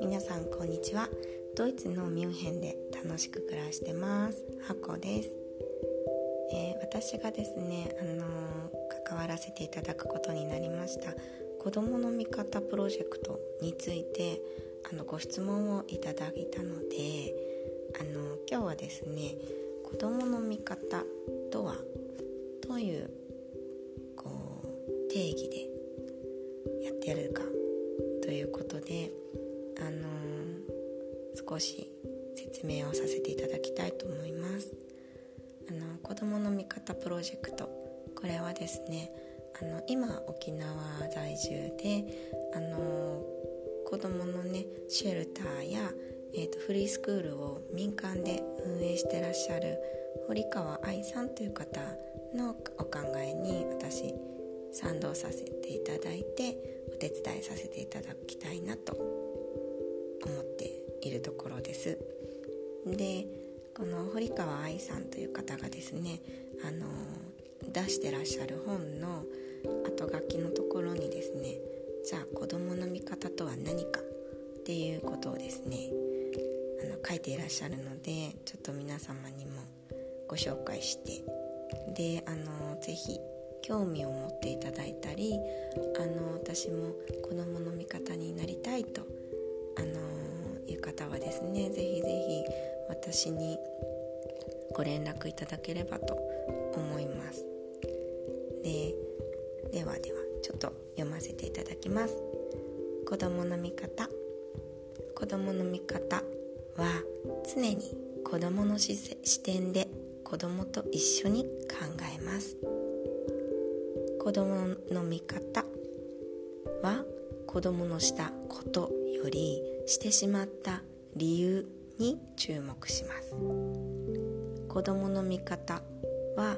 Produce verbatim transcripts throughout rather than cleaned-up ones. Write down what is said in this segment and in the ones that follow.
皆さんこんにちは。ドイツのミュンヘンで楽しく暮らしてますハコです、えー、私がですね、あのー、関わらせていただくことになりました子どもの味方プロジェクトについてあのご質問をいただいたので、あのー、今日はですね、子どもの味方とはどういう定義でやってるかということで、あのー、少し説明をさせていただきたいと思います。あの子どもの味方プロジェクト、これはですね、あの今沖縄在住で、あのー、子どものねシェルターや、えーと、フリースクールを民間で運営してらっしゃる堀川愛さんという方のお考えに私賛同させていただいて、お手伝いさせていただきたいなと思っているところです。で、この堀川愛さんという方がですね、あの出してらっしゃる本の後書きのところにですね、じゃあ子どもの味方とは何かっていうことをですね、あの書いていらっしゃるので、ちょっと皆様にもご紹介して、で、あのぜひ興味を持っていただいたり、あの私も子どもの味方になりたいと、あのー、いう方はですね、ぜひぜひ私にご連絡いただければと思います。で、ではではちょっと読ませていただきます。子どもの味方。子どもの味方は常に子どもの視点で子どもと一緒に考えます。子どもの味方は子どものしたことよりしてしまった理由に注目します。子どもの味方は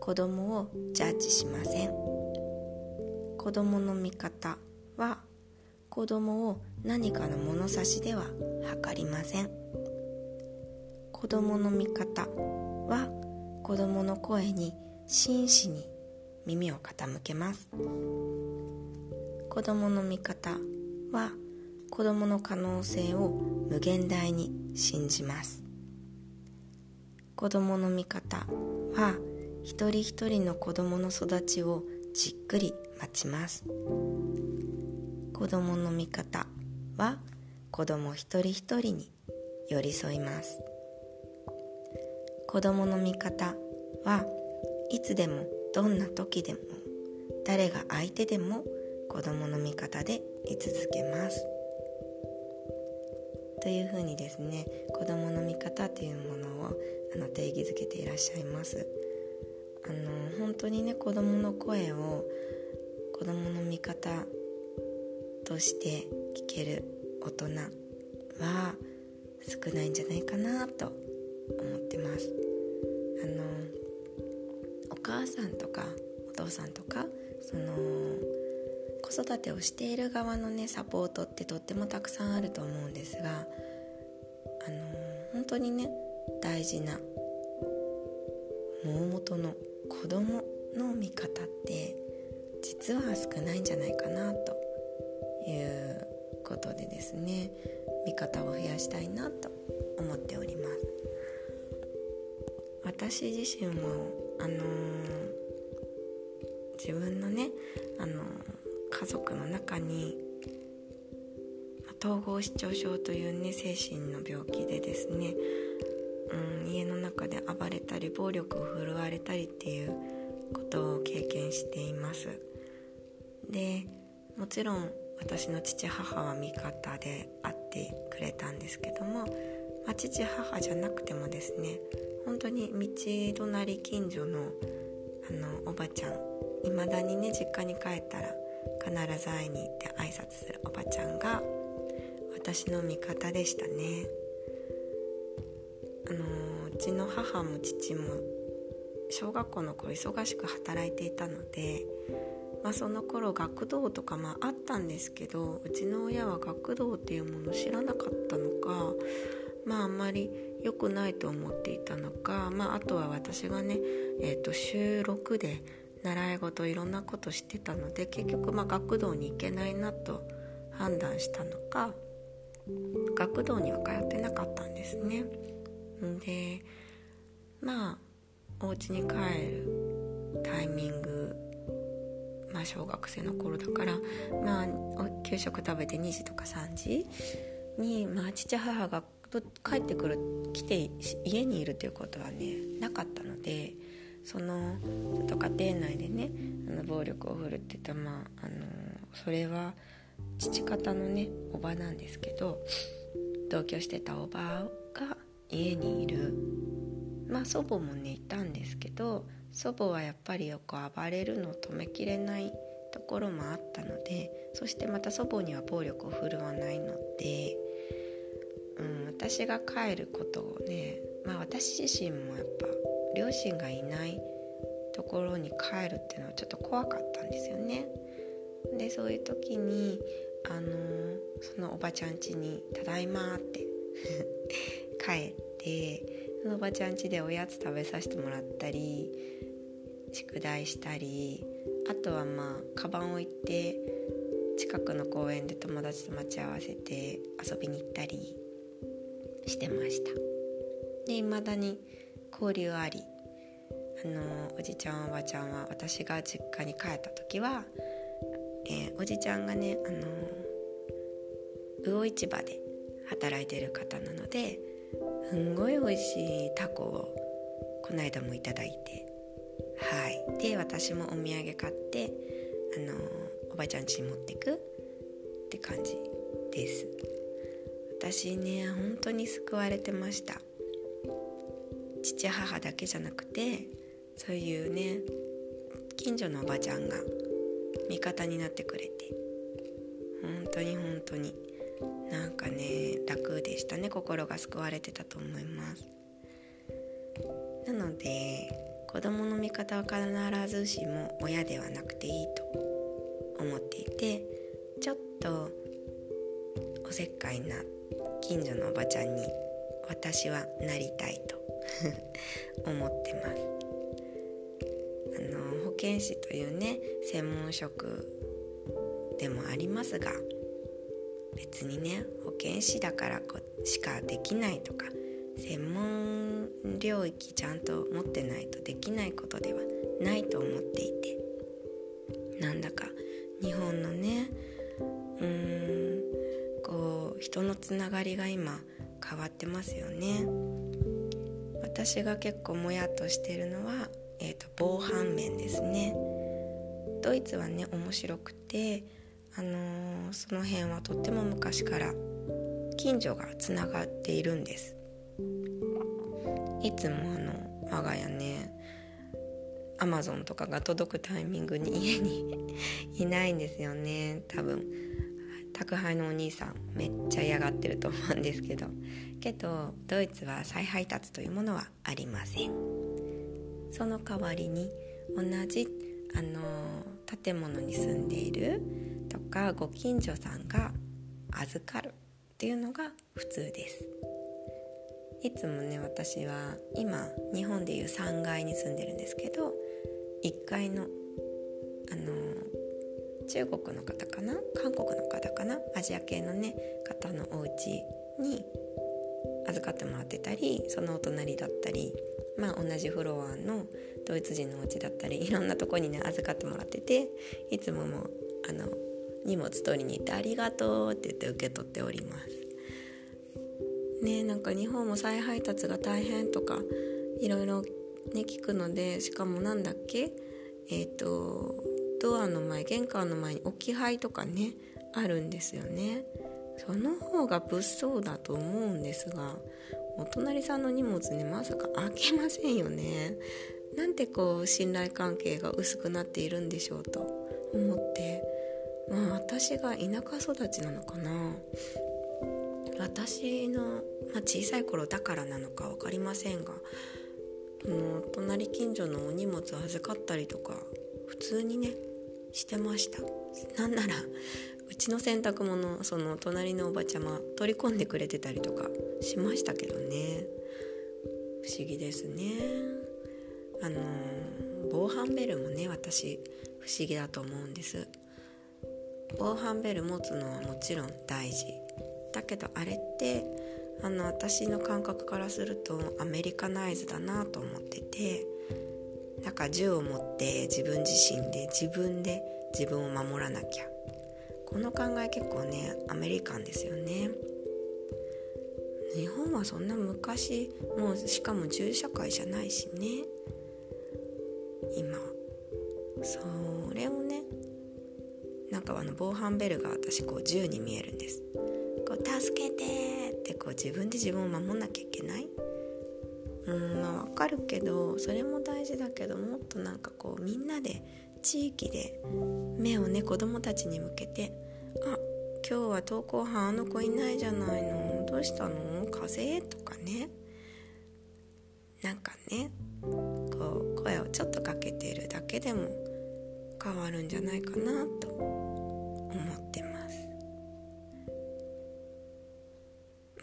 子どもをジャッジしません。子どもの味方は子どもを何かの物差しでは測りません。子どもの味方は子どもの声に真摯に耳を傾けます。子どもの味方は子どもの可能性を無限大に信じます。子どもの味方は一人一人の子どもの育ちをじっくり待ちます。子どもの味方は子ども一人一人に寄り添います。子どもの味方はいつでもどんな時でも誰が相手でも子どもの味方で居続けますというふうにですね、子どもの味方というものをあの定義づけていらっしゃいます。あの本当にね、子どもの声を子どもの味方として聞ける大人は少ないんじゃないかなと思ってます。あのお母さんとかお父さんとか、その子育てをしている側のねサポートってとってもたくさんあると思うんですが、あの本当にね大事なもう元の子どもの味方って実は少ないんじゃないかなということでですね、味方を増やしたいなと思っております。私自身もあのー、自分のね、あのー、家族の中に、ま、統合失調症というね精神の病気でですね、うん、家の中で暴れたり暴力を振るわれたりっていうことを経験しています。で、もちろん私の父母は味方であってくれたんですけども、まあ、父母じゃなくてもですね、本当に道隣近所のあのおばちゃん、いまだにね実家に帰ったら必ず会いに行って挨拶するおばちゃんが私の味方でしたね。あのうちの母も父も小学校の頃忙しく働いていたので、まあ、その頃学童とかまああったんですけど、うちの親は学童っていうものを知らなかったのか、まああんまり良くないと思っていたのか、まあ、あとは私がね、えーと、週ろくで習い事いろんなことしてたので、結局まあ学童に行けないなと判断したのか、学童には通ってなかったんですね。で、まあお家に帰るタイミング、まあ小学生の頃だから、まあ給食食べてにじとかさんじに、まあ父母が帰ってくる来て家にいるということはねなかったので、そのちょっと家庭内でねあの暴力を振るってた、まああのそれは父方のねおばなんですけど、同居してたおばが家にいる、まあ祖母もねいたんですけど、祖母はやっぱりよく暴れるのを止めきれないところもあったので、そしてまた祖母には暴力を振るわないので、うん、私が帰ることをね、まあ私自身もやっぱ両親がいないところに帰るっていうのはちょっと怖かったんですよね。で、そういう時にあのー、そのおばちゃん家にただいまって帰って、そのおばちゃん家でおやつ食べさせてもらったり宿題したり、あとはまあカバンを置いて近くの公園で友達と待ち合わせて遊びに行ったりしてました。で、未だに交流あり、あのおじちゃんおばちゃんは、私が実家に帰った時は、えー、おじちゃんがね、あの魚市場で働いてる方なので、すんごい美味しいタコをこの間もいただいて、はい、で私もお土産買ってあのおばちゃん家に持ってくって感じです。私ね本当に救われてました。父母だけじゃなくて、そういうね近所のおばちゃんが味方になってくれて、本当に本当になんかね楽でしたね。心が救われてたと思います。なので子供の味方は必ずしも親ではなくていいと思っていて、ちょっとおせっかいな近所のおばちゃんに私はなりたいと思ってます。あの保健師というね専門職でもありますが、別にね保健師だからしかできないとか、専門領域ちゃんと持ってないとできないことではないと思っていて、なんだか日本のねうーんこう人のつながりが今変わってますよね。私が結構もやっとしてるのは、えーと、防犯面ですね。ドイツはね面白くて、あのー、その辺はとっても昔から近所がつながっているんです。いつもあの我が家ねアマゾンとかが届くタイミングに家にいないんですよね。多分宅配のお兄さんめっちゃ嫌がってると思うんですけど、けどドイツは再配達というものはありません。その代わりに同じあの建物に住んでいるとかご近所さんが預かるっていうのが普通です。いつもね私は今日本でいうさんがいに住んでるんですけど、いっかいのあの中国の方かな、韓国の方かな、アジア系のね方のお家に預かってもらってたり、そのお隣だったり、まあ同じフロアのドイツ人のお家だったり、いろんなとこにね預かってもらってて、いつももうあの荷物取りに行ってありがとうって言って受け取っておりますね。なんか日本も再配達が大変とかいろいろね聞くので、しかもなんだっけえっとドアの前、玄関の前に置き配とかねあるんですよね。その方が物騒だと思うんですが、お隣さんの荷物ねまさか開けませんよね。なんてこう信頼関係が薄くなっているんでしょうと思って、まあ私が田舎育ちなのかな、私の、まあ、小さい頃だからなのか分かりませんが、この隣近所のお荷物預かったりとか普通にねしてました。なんならうちの洗濯物その隣のおばちゃま取り込んでくれてたりとかしましたけどね。不思議ですね。あの防犯ベルもね、私不思議だと思うんです。防犯ベル持つのはもちろん大事だけど、あれってあの私の感覚からするとアメリカナイズだなと思ってて、なんか銃を持って自分自身で自分で自分を守らなきゃ、この考え結構ねアメリカンですよね。日本はそんな昔もう、しかも銃社会じゃないしね今。それをね、なんかあの防犯ベルが私こう銃に見えるんです。こう助けてってこう自分で自分を守らなきゃいけない、うーんまあわかるけど、それも大事だけど、もっとなんかこうみんなで地域で目をね子どもたちに向けて、あ今日は登校班あの子いないじゃないの、どうしたの、風邪とかね、なんかねこう声をちょっとかけてるだけでも変わるんじゃないかなと思ってます。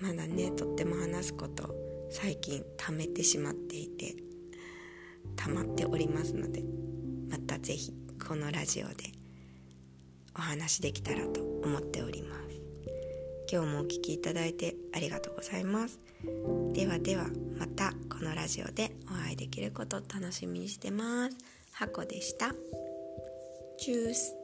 まだねとっても話すこと最近溜めてしまっていて、溜まっておりますので、またぜひこのラジオでお話できたらと思っております。今日もお聞きいただいてありがとうございます。ではでは、またこのラジオでお会いできることを楽しみにしてます。ハコでした。チュース。